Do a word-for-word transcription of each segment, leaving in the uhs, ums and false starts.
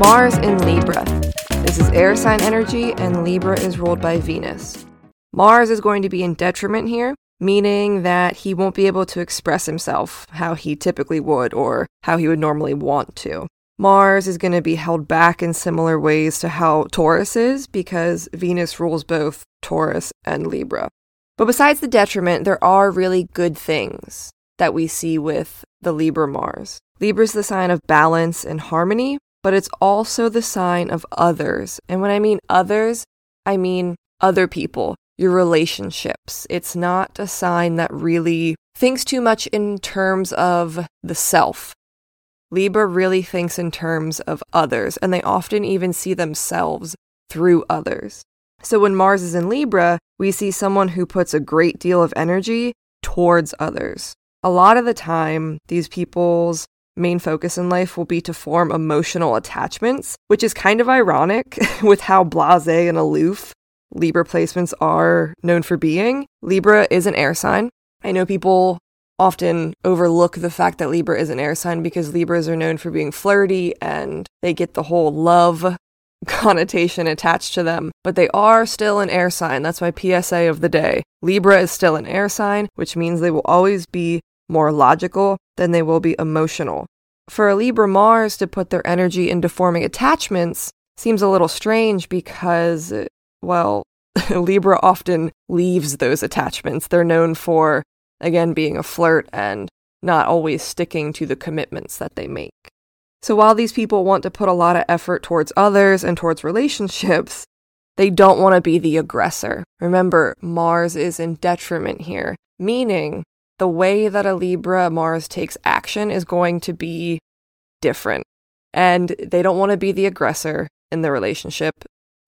Mars in Libra. This is air sign energy, and Libra is ruled by Venus. Mars is going to be in detriment here, meaning that he won't be able to express himself how he typically would or how he would normally want to. Mars is going to be held back in similar ways to how Taurus is, because Venus rules both Taurus and Libra. But besides the detriment, there are really good things that we see with the Libra Mars. Libra is the sign of balance and harmony, but it's also the sign of others. And when I mean others, I mean other people, your relationships. It's not a sign that really thinks too much in terms of the self. Libra really thinks in terms of others, and they often even see themselves through others. So when Mars is in Libra, we see someone who puts a great deal of energy towards others. A lot of the time, these people's main focus in life will be to form emotional attachments, which is kind of ironic with how blasé and aloof Libra placements are known for being. Libra is an air sign. I know people often overlook the fact that Libra is an air sign because Libras are known for being flirty and they get the whole love connotation attached to them, but they are still an air sign. That's my P S A of the day. Libra is still an air sign, which means they will always be more logical than they will be emotional. For a Libra Mars to put their energy into forming attachments seems a little strange because, well, Libra often leaves those attachments. They're known for, again, being a flirt and not always sticking to the commitments that they make. So while these people want to put a lot of effort towards others and towards relationships, they don't want to be the aggressor. Remember, Mars is in detriment here, meaning the way that a Libra Mars takes action is going to be different. And they don't want to be the aggressor in the relationship,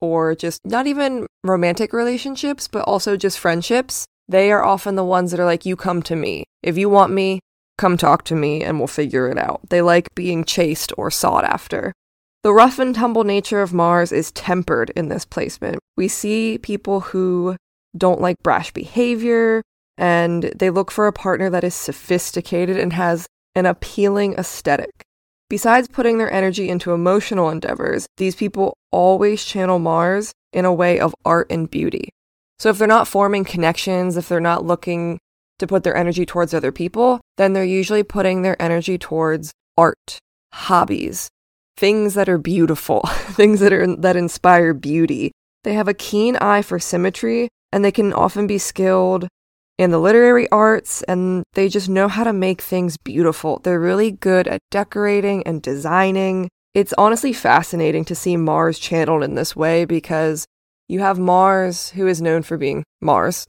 or just not even romantic relationships, but also just friendships. They are often the ones that are like, you come to me. If you want me, come talk to me and we'll figure it out. They like being chased or sought after. The rough and tumble nature of Mars is tempered in this placement. We see people who don't like brash behavior, and they look for a partner that is sophisticated and has an appealing aesthetic. Besides putting their energy into emotional endeavors, these people always channel Mars in a way of art and beauty. So if they're not forming connections, if they're not looking to put their energy towards other people, then they're usually putting their energy towards art, hobbies, things that are beautiful, things that are that inspire beauty. They have a keen eye for symmetry, and they can often be skilled in the literary arts, and they just know how to make things beautiful. They're really good at decorating and designing. It's honestly fascinating to see Mars channeled in this way, because you have Mars, who is known for being Mars,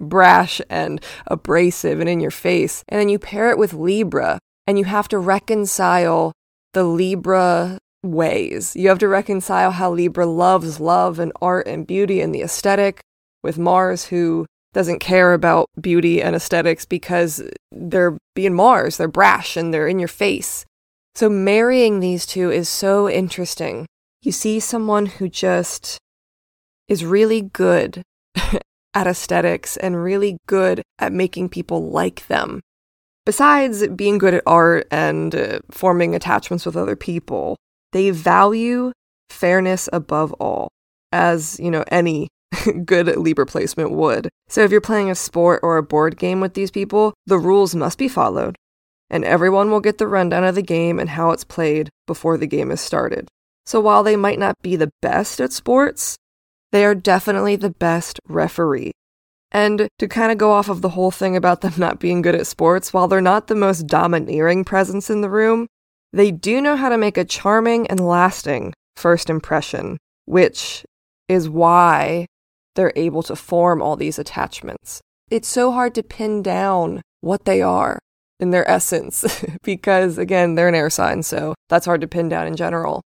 brash and abrasive and in your face. And then you pair it with Libra, and you have to reconcile the Libra ways. You have to reconcile how Libra loves love and art and beauty and the aesthetic with Mars, who doesn't care about beauty and aesthetics because they're being Mars. They're brash and they're in your face. So marrying these two is so interesting. You see someone who just is really good at aesthetics and really good at making people like them. Besides being good at art and uh, forming attachments with other people, they value fairness above all, as, you know, any good Libra placement would. So if you're playing a sport or a board game with these people, the rules must be followed, and everyone will get the rundown of the game and how it's played before the game is started. So while they might not be the best at sports, they are definitely the best referee. And to kind of go off of the whole thing about them not being good at sports, while they're not the most domineering presence in the room, they do know how to make a charming and lasting first impression, which is why they're able to form all these attachments. It's so hard to pin down what they are in their essence, because again, they're an air sign, so that's hard to pin down in general.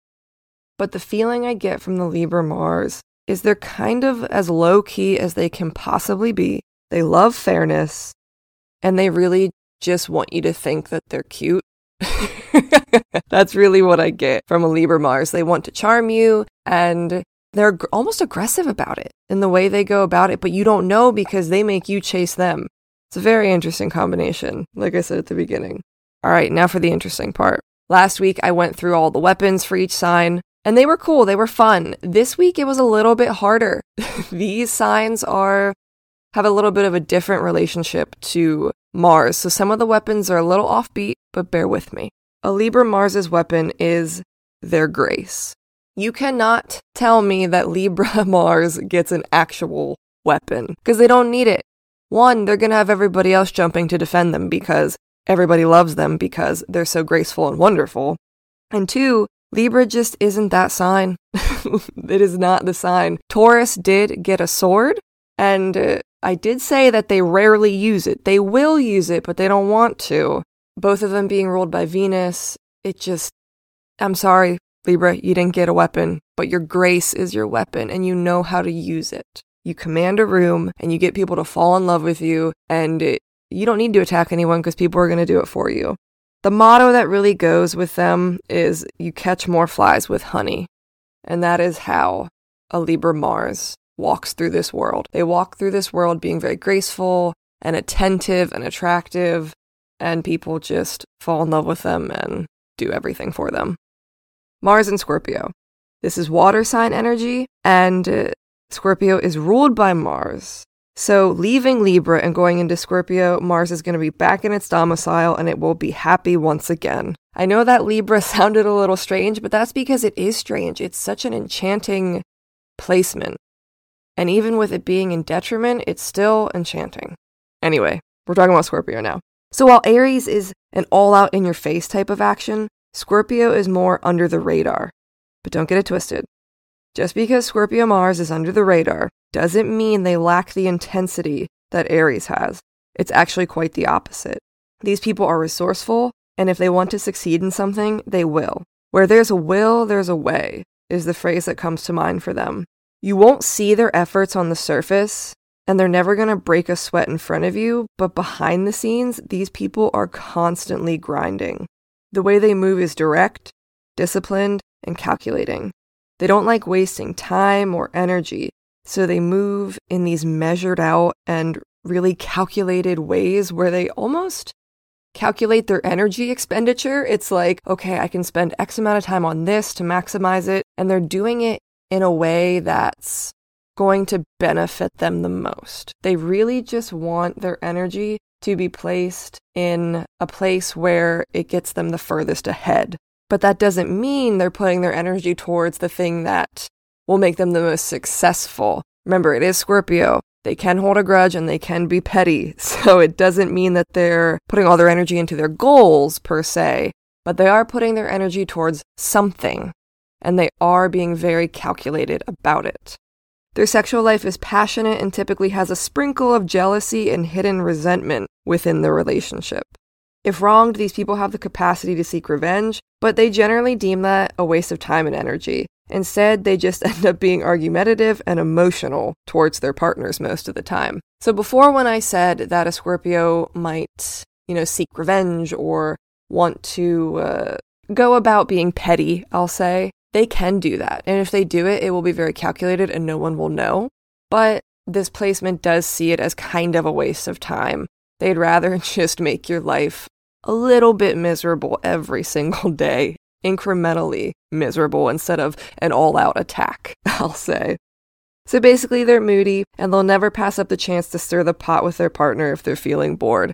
But the feeling I get from the Libra Mars is they're kind of as low-key as they can possibly be. They love fairness, and they really just want you to think that they're cute. That's really what I get from a Libra Mars. They want to charm you, and they're g- almost aggressive about it in the way they go about it, but you don't know because they make you chase them. It's a very interesting combination, like I said at the beginning. All right, now for the interesting part. Last week, I went through all the weapons for each sign. And they were cool. They were fun. This week, it was a little bit harder. These signs are have a little bit of a different relationship to Mars. So some of the weapons are a little offbeat, but bear with me. A Libra Mars's weapon is their grace. You cannot tell me that Libra Mars gets an actual weapon because they don't need it. One, they're going to have everybody else jumping to defend them because everybody loves them because they're so graceful and wonderful. And two, Libra just isn't that sign. It is not the sign. Taurus did get a sword, and uh, I did say that they rarely use it. They will use it, but they don't want to. Both of them being ruled by Venus, it just, I'm sorry, Libra, you didn't get a weapon, but your grace is your weapon, and you know how to use it. You command a room, and you get people to fall in love with you, and it, you don't need to attack anyone because people are going to do it for you. The motto that really goes with them is, you catch more flies with honey. And that is how a Libra Mars walks through this world. They walk through this world being very graceful and attentive and attractive, and people just fall in love with them and do everything for them. Mars and Scorpio. This is water sign energy, and uh, Scorpio is ruled by Mars. So leaving Libra and going into Scorpio, Mars is going to be back in its domicile and it will be happy once again. I know that Libra sounded a little strange, but that's because it is strange. It's such an enchanting placement. And even with it being in detriment, it's still enchanting. Anyway, we're talking about Scorpio now. So while Aries is an all-out in-your-face type of action, Scorpio is more under the radar. But don't get it twisted. Just because Scorpio Mars is under the radar doesn't mean they lack the intensity that Aries has. It's actually quite the opposite. These people are resourceful, and if they want to succeed in something, they will. Where there's a will, there's a way, is the phrase that comes to mind for them. You won't see their efforts on the surface, and they're never going to break a sweat in front of you, but behind the scenes, these people are constantly grinding. The way they move is direct, disciplined, and calculating. They don't like wasting time or energy, so they move in these measured out and really calculated ways where they almost calculate their energy expenditure. It's like, okay, I can spend X amount of time on this to maximize it, and they're doing it in a way that's going to benefit them the most. They really just want their energy to be placed in a place where it gets them the furthest ahead. But that doesn't mean they're putting their energy towards the thing that will make them the most successful. Remember, it is Scorpio. They can hold a grudge and they can be petty. So it doesn't mean that they're putting all their energy into their goals, per se, but they are putting their energy towards something, and they are being very calculated about it. Their sexual life is passionate and typically has a sprinkle of jealousy and hidden resentment within the relationship. If wronged, these people have the capacity to seek revenge, but they generally deem that a waste of time and energy. Instead, they just end up being argumentative and emotional towards their partners most of the time. So before, when I said that a Scorpio might, you know, seek revenge or want to uh, go about being petty, I'll say, they can do that. And if they do it, it will be very calculated and no one will know. But this placement does see it as kind of a waste of time. They'd rather just make your life a little bit miserable every single day, incrementally miserable instead of an all-out attack, I'll say. So basically, they're moody, and they'll never pass up the chance to stir the pot with their partner if they're feeling bored.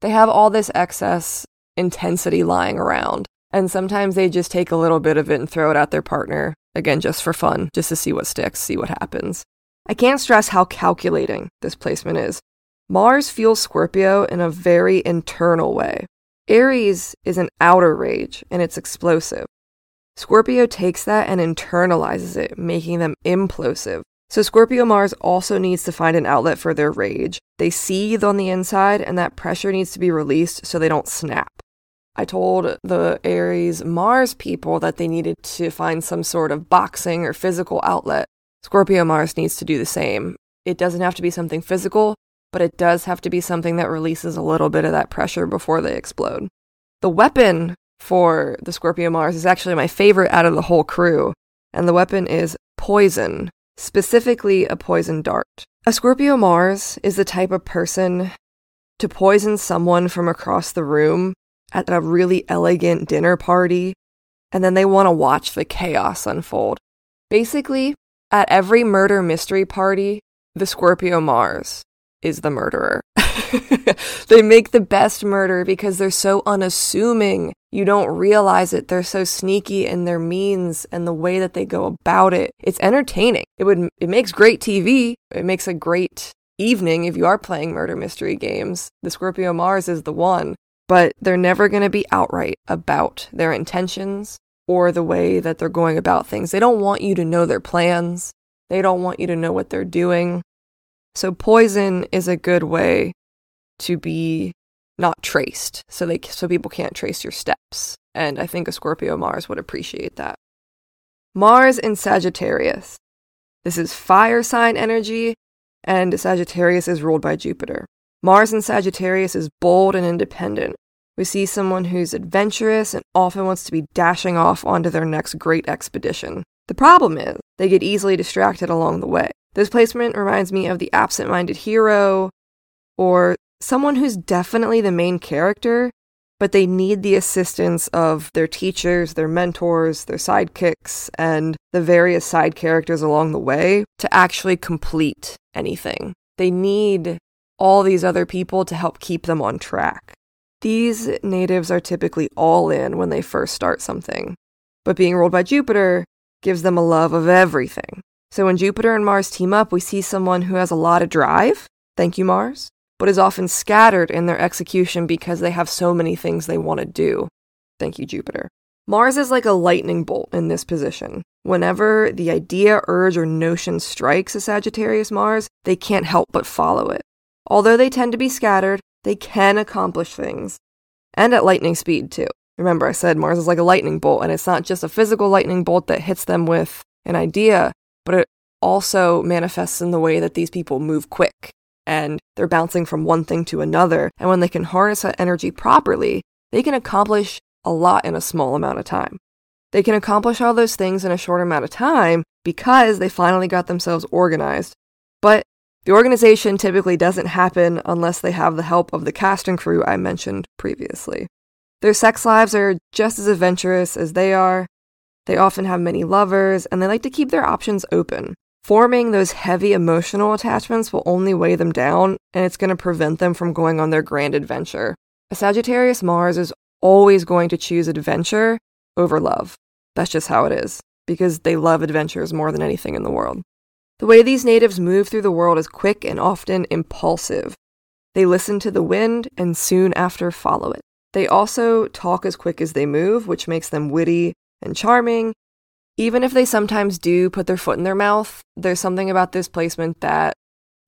They have all this excess intensity lying around, and sometimes they just take a little bit of it and throw it at their partner, again, just for fun, just to see what sticks, see what happens. I can't stress how calculating this placement is. Mars fuels Scorpio in a very internal way. Aries is an outer rage, and it's explosive. Scorpio takes that and internalizes it, making them implosive. So Scorpio Mars also needs to find an outlet for their rage. They seethe on the inside, and that pressure needs to be released so they don't snap. I told the Aries Mars people that they needed to find some sort of boxing or physical outlet. Scorpio Mars needs to do the same. It doesn't have to be something physical, but it does have to be something that releases a little bit of that pressure before they explode. The weapon for the Scorpio Mars is actually my favorite out of the whole crew, and the weapon is poison, specifically a poison dart. A Scorpio Mars is the type of person to poison someone from across the room at a really elegant dinner party and then they want to watch the chaos unfold. Basically, at every murder mystery party, the Scorpio Mars is the murderer. They make the best murder because they're so unassuming. You don't realize it. They're so sneaky in their means and the way that they go about it. It's entertaining. It would it makes great T V. It makes a great evening if you are playing murder mystery games. The Scorpio Mars is the one, but they're never going to be outright about their intentions or the way that they're going about things. They don't want you to know their plans. They don't want you to know what they're doing. So poison is a good way to be not traced, so they so people can't trace your steps. And I think a Scorpio Mars would appreciate that. Mars in Sagittarius. This is fire sign energy, and Sagittarius is ruled by Jupiter. Mars in Sagittarius is bold and independent. We see someone who's adventurous and often wants to be dashing off onto their next great expedition. The problem is, they get easily distracted along the way. This placement reminds me of the absent-minded hero, or someone who's definitely the main character, but they need the assistance of their teachers, their mentors, their sidekicks, and the various side characters along the way to actually complete anything. They need all these other people to help keep them on track. These natives are typically all in when they first start something, but being ruled by Jupiter gives them a love of everything. So when Jupiter and Mars team up, we see someone who has a lot of drive, thank you Mars, but is often scattered in their execution because they have so many things they want to do, thank you Jupiter. Mars is like a lightning bolt in this position. Whenever the idea, urge, or notion strikes a Sagittarius Mars, they can't help but follow it. Although they tend to be scattered, they can accomplish things, and at lightning speed too. Remember, I said Mars is like a lightning bolt, and it's not just a physical lightning bolt that hits them with an idea, but it also manifests in the way that these people move quick, and they're bouncing from one thing to another, and when they can harness that energy properly, they can accomplish a lot in a small amount of time. They can accomplish all those things in a short amount of time because they finally got themselves organized, but the organization typically doesn't happen unless they have the help of the cast and crew I mentioned previously. Their sex lives are just as adventurous as they are. They often have many lovers, and they like to keep their options open. Forming those heavy emotional attachments will only weigh them down, and it's going to prevent them from going on their grand adventure. A Sagittarius Mars is always going to choose adventure over love. That's just how it is, because they love adventures more than anything in the world. The way these natives move through the world is quick and often impulsive. They listen to the wind and soon after follow it. They also talk as quick as they move, which makes them witty and charming. Even if they sometimes do put their foot in their mouth, there's something about this placement that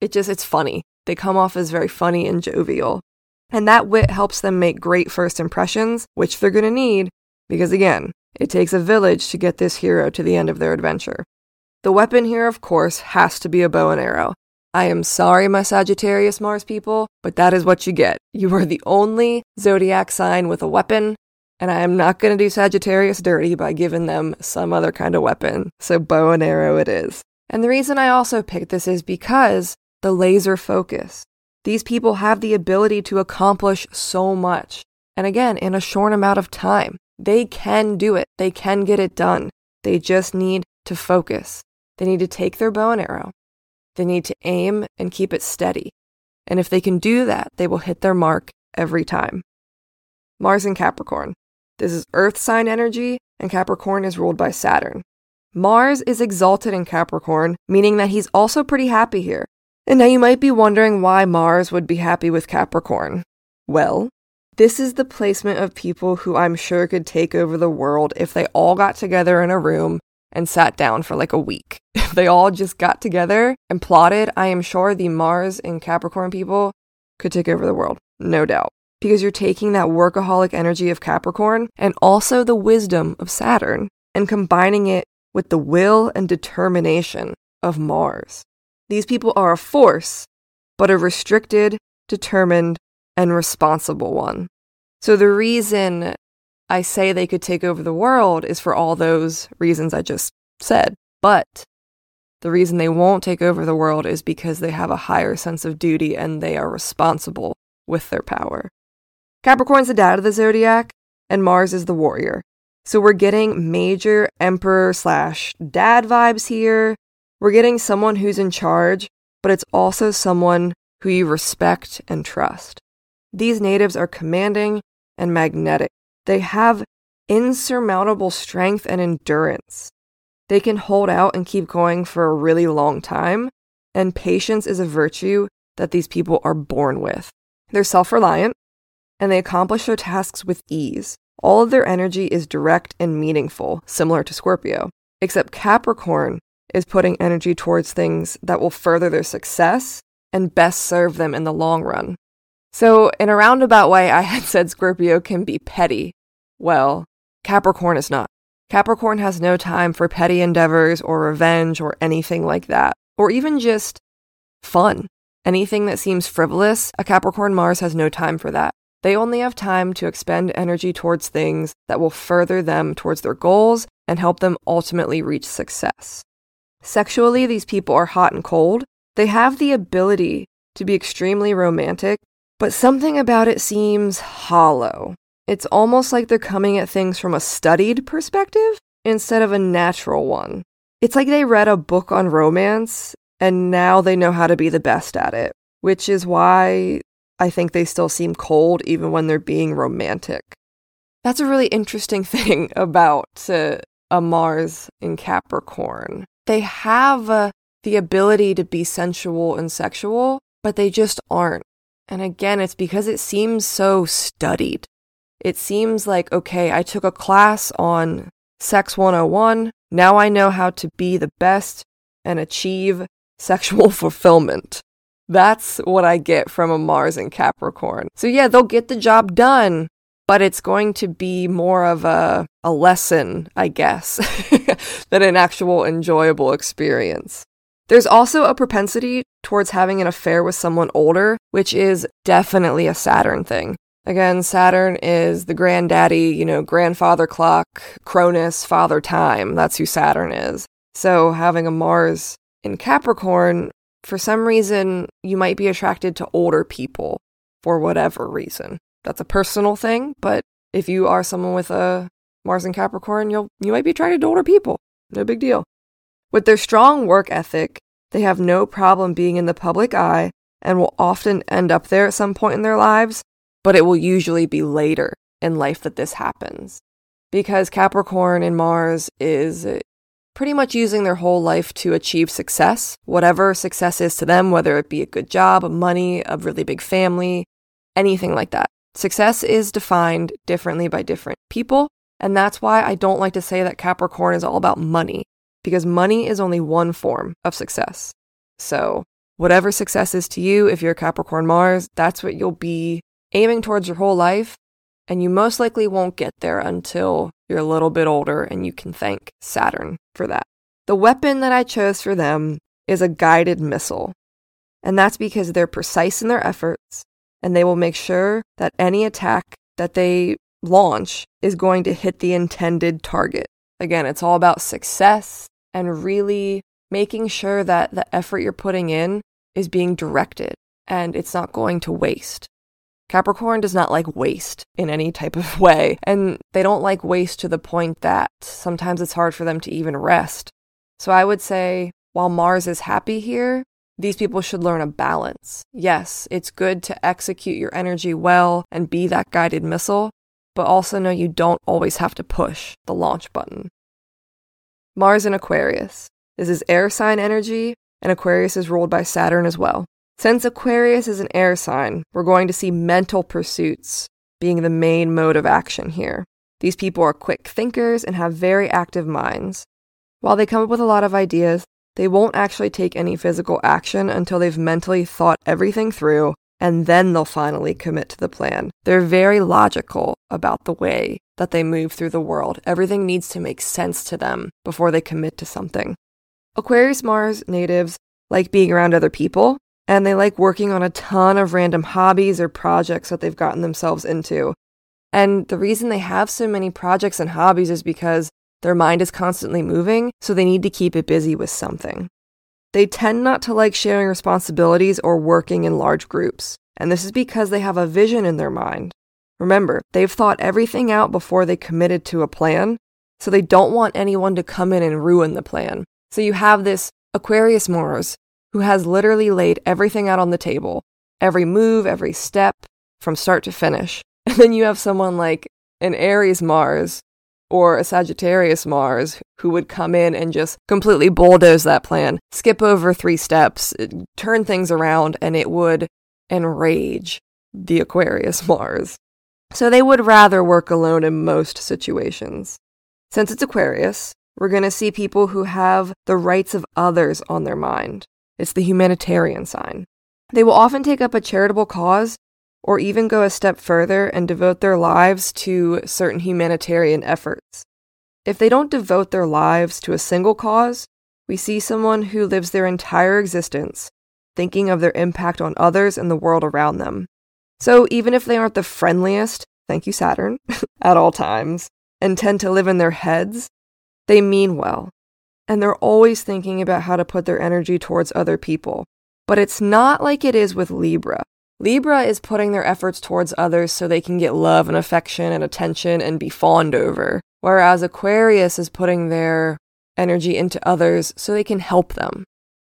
it just, it's funny. They come off as very funny and jovial. And that wit helps them make great first impressions, which they're going to need, because again, it takes a village to get this hero to the end of their adventure. The weapon here, of course, has to be a bow and arrow. I am sorry, my Sagittarius Mars people, but that is what you get. You are the only zodiac sign with a weapon, and I am not going to do Sagittarius dirty by giving them some other kind of weapon, so bow and arrow it is. And the reason I also picked this is because the laser focus. These people have the ability to accomplish so much, and again, in a short amount of time. They can do it. They can get it done. They just need to focus. They need to take their bow and arrow. They need to aim and keep it steady. And if they can do that, they will hit their mark every time. Mars in Capricorn. This is Earth sign energy, and Capricorn is ruled by Saturn. Mars is exalted in Capricorn, meaning that he's also pretty happy here. And now you might be wondering why Mars would be happy with Capricorn. Well, this is the placement of people who I'm sure could take over the world if they all got together in a room and sat down for like a week. If they all just got together and plotted, I am sure the Mars in Capricorn people could take over the world, no doubt. Because you're taking that workaholic energy of Capricorn and also the wisdom of Saturn and combining it with the will and determination of Mars. These people are a force, but a restricted, determined, and responsible one. So the reason I say they could take over the world is for all those reasons I just said. But the reason they won't take over the world is because they have a higher sense of duty and they are responsible with their power. Capricorn's the dad of the zodiac, and Mars is the warrior. So we're getting major emperor slash dad vibes here. We're getting someone who's in charge, but it's also someone who you respect and trust. These natives are commanding and magnetic. They have insurmountable strength and endurance. They can hold out and keep going for a really long time, and patience is a virtue that these people are born with. They're self-reliant, and they accomplish their tasks with ease. All of their energy is direct and meaningful, similar to Scorpio, except Capricorn is putting energy towards things that will further their success and best serve them in the long run. So, in a roundabout way, I had said Scorpio can be petty. Well, Capricorn is not. Capricorn has no time for petty endeavors or revenge or anything like that, or even just fun. Anything that seems frivolous, a Capricorn Mars has no time for that. They only have time to expend energy towards things that will further them towards their goals and help them ultimately reach success. Sexually, these people are hot and cold. They have the ability to be extremely romantic, but something about it seems hollow. It's almost like they're coming at things from a studied perspective instead of a natural one. It's like they read a book on romance and now they know how to be the best at it, which is why I think they still seem cold even when they're being romantic. That's a really interesting thing about uh, a Mars in Capricorn. They have uh, the ability to be sensual and sexual, but they just aren't. And again, it's because it seems so studied. It seems like, okay, I took a class on Sex one oh one. Now I know how to be the best and achieve sexual fulfillment. That's what I get from a Mars in Capricorn. So yeah, they'll get the job done, but it's going to be more of a, a lesson, I guess, than an actual enjoyable experience. There's also a propensity towards having an affair with someone older, which is definitely a Saturn thing. Again, Saturn is the granddaddy, you know, grandfather clock, Cronus, father time. That's who Saturn is. So having a Mars in Capricorn, for some reason, you might be attracted to older people for whatever reason. That's a personal thing, but if you are someone with a Mars in Capricorn, you'll you might be attracted to older people. No big deal. With their strong work ethic, they have no problem being in the public eye and will often end up there at some point in their lives, but it will usually be later in life that this happens. Because Capricorn and Mars is pretty much using their whole life to achieve success, whatever success is to them, whether it be a good job, money, a really big family, anything like that. Success is defined differently by different people, and that's why I don't like to say that Capricorn is all about money, because money is only one form of success. So whatever success is to you, if you're a Capricorn Mars, that's what you'll be aiming towards your whole life, and you most likely won't get there until you're a little bit older, and you can thank Saturn for that. The weapon that I chose for them is a guided missile, and that's because they're precise in their efforts, and they will make sure that any attack that they launch is going to hit the intended target. Again, it's all about success and really making sure that the effort you're putting in is being directed and it's not going to waste. Capricorn does not like waste in any type of way, and they don't like waste to the point that sometimes it's hard for them to even rest. So I would say, while Mars is happy here, these people should learn a balance. Yes, it's good to execute your energy well and be that guided missile, but also know you don't always have to push the launch button. Mars in Aquarius. This is air sign energy, and Aquarius is ruled by Saturn as well. Since Aquarius is an air sign, we're going to see mental pursuits being the main mode of action here. These people are quick thinkers and have very active minds. While they come up with a lot of ideas, they won't actually take any physical action until they've mentally thought everything through, and then they'll finally commit to the plan. They're very logical about the way that they move through the world. Everything needs to make sense to them before they commit to something. Aquarius Mars natives like being around other people, and they like working on a ton of random hobbies or projects that they've gotten themselves into. And the reason they have so many projects and hobbies is because their mind is constantly moving, so they need to keep it busy with something. They tend not to like sharing responsibilities or working in large groups, and this is because they have a vision in their mind. Remember, they've thought everything out before they committed to a plan, so they don't want anyone to come in and ruin the plan. So you have this Aquarius Mars who has literally laid everything out on the table, every move, every step, from start to finish. And then you have someone like an Aries Mars or a Sagittarius Mars who would come in and just completely bulldoze that plan, skip over three steps, turn things around, and it would enrage the Aquarius Mars. So they would rather work alone in most situations. Since it's Aquarius, we're going to see people who have the rights of others on their mind. It's the humanitarian sign. They will often take up a charitable cause or even go a step further and devote their lives to certain humanitarian efforts. If they don't devote their lives to a single cause, we see someone who lives their entire existence thinking of their impact on others and the world around them. So even if they aren't the friendliest, thank you Saturn, at all times, and tend to live in their heads, they mean well, and they're always thinking about how to put their energy towards other people. But it's not like it is with Libra. Libra is putting their efforts towards others so they can get love and affection and attention and be fawned over, whereas Aquarius is putting their energy into others so they can help them.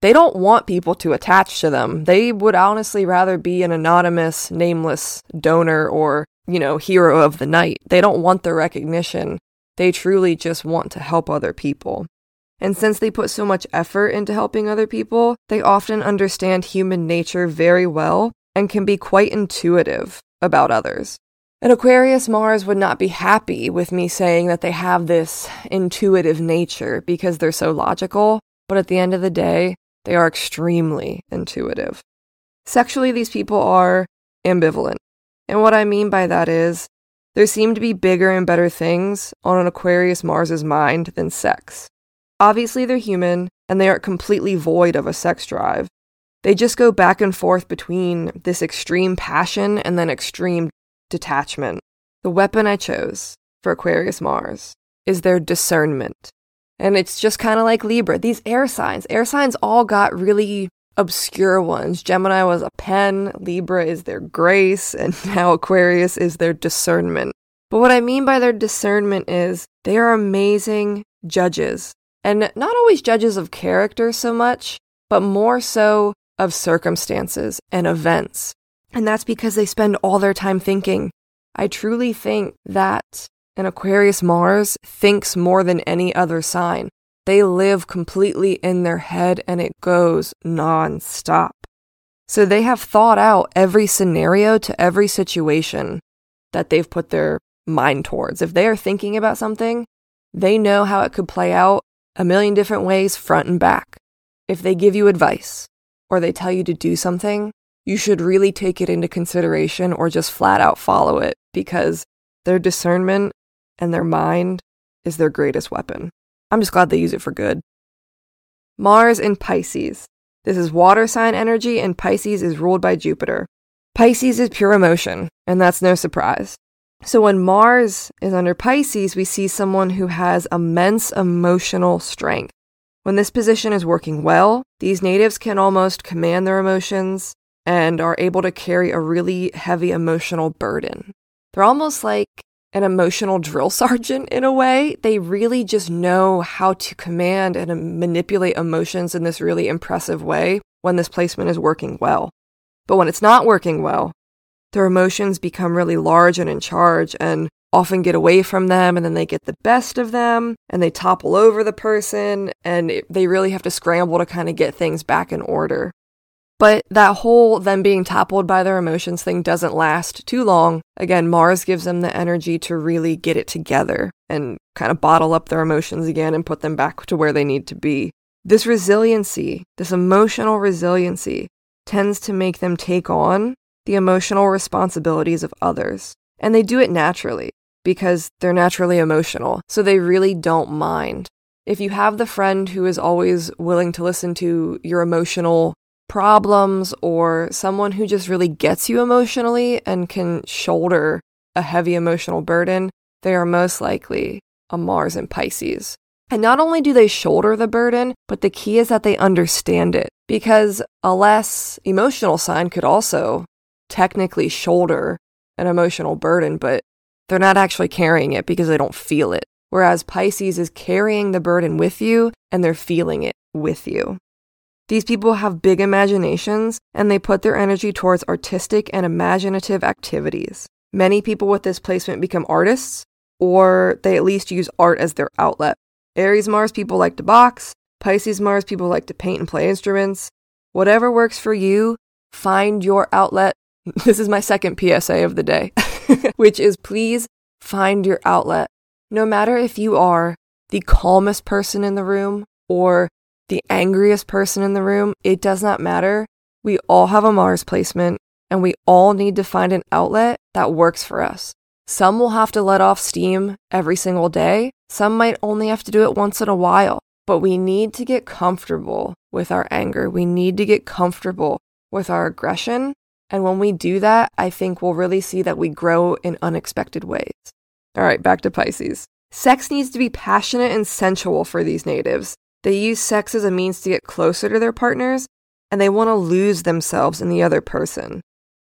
They don't want people to attach to them. They would honestly rather be an anonymous, nameless donor or, you know, hero of the night. They don't want the recognition. They truly just want to help other people. And since they put so much effort into helping other people, they often understand human nature very well and can be quite intuitive about others. An Aquarius Mars would not be happy with me saying that they have this intuitive nature because they're so logical, but at the end of the day, they are extremely intuitive. Sexually, these people are ambivalent. And what I mean by that is, there seem to be bigger and better things on an Aquarius Mars's mind than sex. Obviously, they're human, and they aren't completely void of a sex drive. They just go back and forth between this extreme passion and then extreme detachment. The weapon I chose for Aquarius Mars is their discernment. And it's just kind of like Libra. These air signs, air signs all got really obscure ones. Gemini was a pen, Libra is their grace, and now Aquarius is their discernment. But what I mean by their discernment is they are amazing judges. And not always judges of character so much, but more so of circumstances and events. And that's because they spend all their time thinking. I truly think that an Aquarius Mars thinks more than any other sign. They live completely in their head and it goes nonstop. So they have thought out every scenario to every situation that they've put their mind towards. If they are thinking about something, they know how it could play out a million different ways, front and back. If they give you advice, or they tell you to do something, you should really take it into consideration or just flat out follow it, because their discernment and their mind is their greatest weapon. I'm just glad they use it for good. Mars in Pisces. This is water sign energy, and Pisces is ruled by Jupiter. Pisces is pure emotion, and that's no surprise. So when Mars is under Pisces, we see someone who has immense emotional strength. When this position is working well, these natives can almost command their emotions and are able to carry a really heavy emotional burden. They're almost like an emotional drill sergeant in a way. They really just know how to command and manipulate emotions in this really impressive way when this placement is working well. But when it's not working well, their emotions become really large and in charge and often get away from them, and then they get the best of them and they topple over the person, and it, they really have to scramble to kind of get things back in order. But that whole them being toppled by their emotions thing doesn't last too long. Again, Mars gives them the energy to really get it together and kind of bottle up their emotions again and put them back to where they need to be. This resiliency, this emotional resiliency, tends to make them take on the emotional responsibilities of others. And they do it naturally, because they're naturally emotional, so they really don't mind. If you have the friend who is always willing to listen to your emotional problems, or someone who just really gets you emotionally and can shoulder a heavy emotional burden, they are most likely a Mars in Pisces. And not only do they shoulder the burden, but the key is that they understand it, because a less emotional sign could also technically shoulder an emotional burden, but they're not actually carrying it because they don't feel it. Whereas Pisces is carrying the burden with you and they're feeling it with you. These people have big imaginations and they put their energy towards artistic and imaginative activities. Many people with this placement become artists, or they at least use art as their outlet. Aries Mars people like to box. Pisces Mars people like to paint and play instruments. Whatever works for you, find your outlet. This is my second P S A of the day, which is please find your outlet. No matter if you are the calmest person in the room or the angriest person in the room, it does not matter. We all have a Mars placement and we all need to find an outlet that works for us. Some will have to let off steam every single day. Some might only have to do it once in a while. But we need to get comfortable with our anger. We need to get comfortable with our aggression. And when we do that, I think we'll really see that we grow in unexpected ways. All right, back to Pisces. Sex needs to be passionate and sensual for these natives. They use sex as a means to get closer to their partners, and they want to lose themselves in the other person.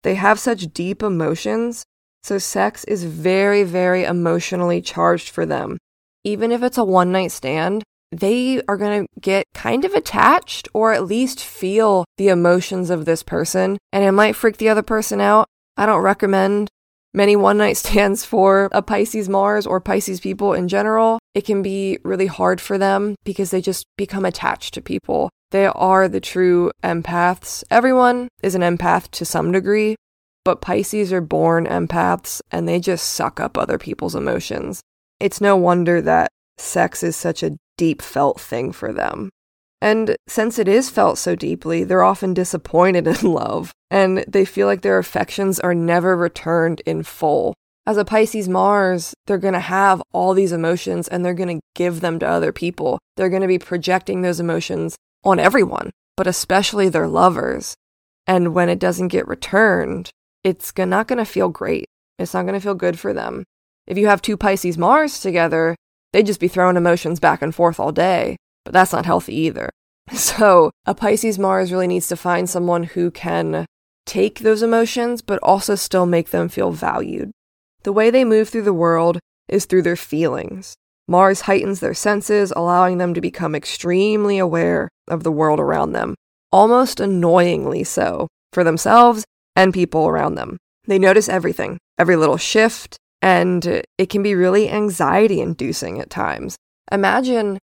They have such deep emotions, so sex is very, very emotionally charged for them. Even if it's a one-night stand, they are going to get kind of attached or at least feel the emotions of this person, and it might freak the other person out. I don't recommend many one-night stands for a Pisces Mars or Pisces people in general. It can be really hard for them because they just become attached to people. They are the true empaths. Everyone is an empath to some degree, but Pisces are born empaths and they just suck up other people's emotions. It's no wonder that sex is such a deep felt thing for them. And since it is felt so deeply, they're often disappointed in love, and they feel like their affections are never returned in full. As a Pisces Mars, they're going to have all these emotions and they're going to give them to other people. They're going to be projecting those emotions on everyone, but especially their lovers. And when it doesn't get returned, it's not going to feel great. It's not going to feel good for them. If you have two Pisces Mars together, they'd just be throwing emotions back and forth all day, but that's not healthy either. So a Pisces Mars really needs to find someone who can take those emotions, but also still make them feel valued. The way they move through the world is through their feelings. Mars heightens their senses, allowing them to become extremely aware of the world around them, almost annoyingly so, for themselves and people around them. They notice everything, every little shift, and it can be really anxiety-inducing at times. Imagine,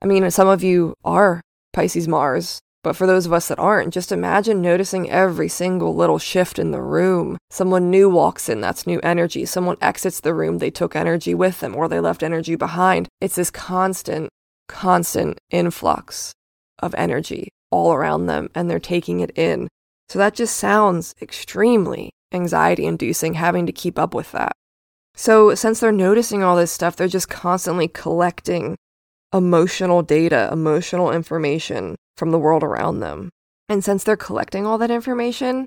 I mean, some of you are Pisces Mars, but for those of us that aren't, just imagine noticing every single little shift in the room. Someone new walks in, that's new energy. Someone exits the room, they took energy with them, or they left energy behind. It's this constant, constant influx of energy all around them, and they're taking it in. So that just sounds extremely anxiety-inducing, having to keep up with that. So since they're noticing all this stuff, they're just constantly collecting emotional data, emotional information from the world around them. And since they're collecting all that information,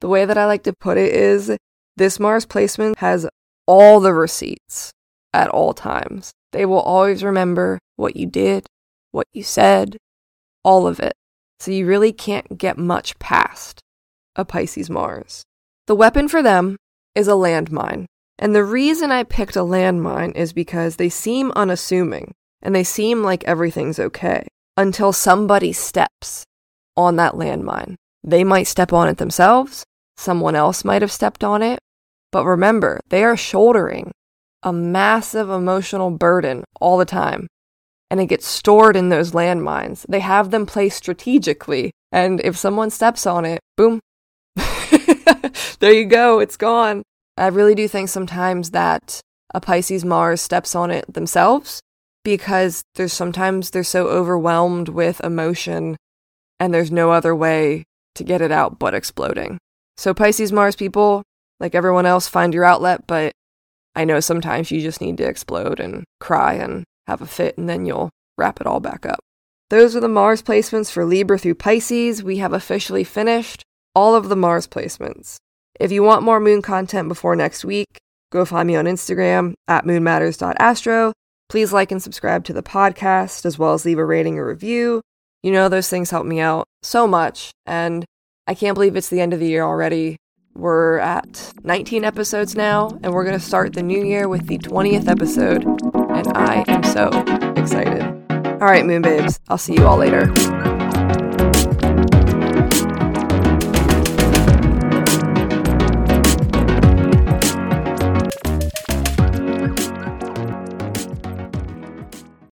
the way that I like to put it is this Mars placement has all the receipts at all times. They will always remember what you did, what you said, all of it. So you really can't get much past a Pisces Mars. The weapon for them is a landmine. And the reason I picked a landmine is because they seem unassuming and they seem like everything's okay until somebody steps on that landmine. They might step on it themselves. Someone else might have stepped on it. But remember, they are shouldering a massive emotional burden all the time. And it gets stored in those landmines. They have them placed strategically. And if someone steps on it, boom, there you go, it's gone. I really do think sometimes that a Pisces Mars steps on it themselves because there's sometimes they're so overwhelmed with emotion and there's no other way to get it out but exploding. So Pisces Mars people, like everyone else, find your outlet, but I know sometimes you just need to explode and cry and have a fit and then you'll wrap it all back up. Those are the Mars placements for Libra through Pisces. We have officially finished all of the Mars placements. If you want more moon content before next week, go find me on Instagram at moonmatters dot astro. Please like and subscribe to the podcast, as well as leave a rating or review. You know, those things help me out so much, and I can't believe it's the end of the year already. We're at nineteen episodes now, and we're going to start the new year with the twentieth episode, and I am so excited. All right, Moon Babes, I'll see you all later.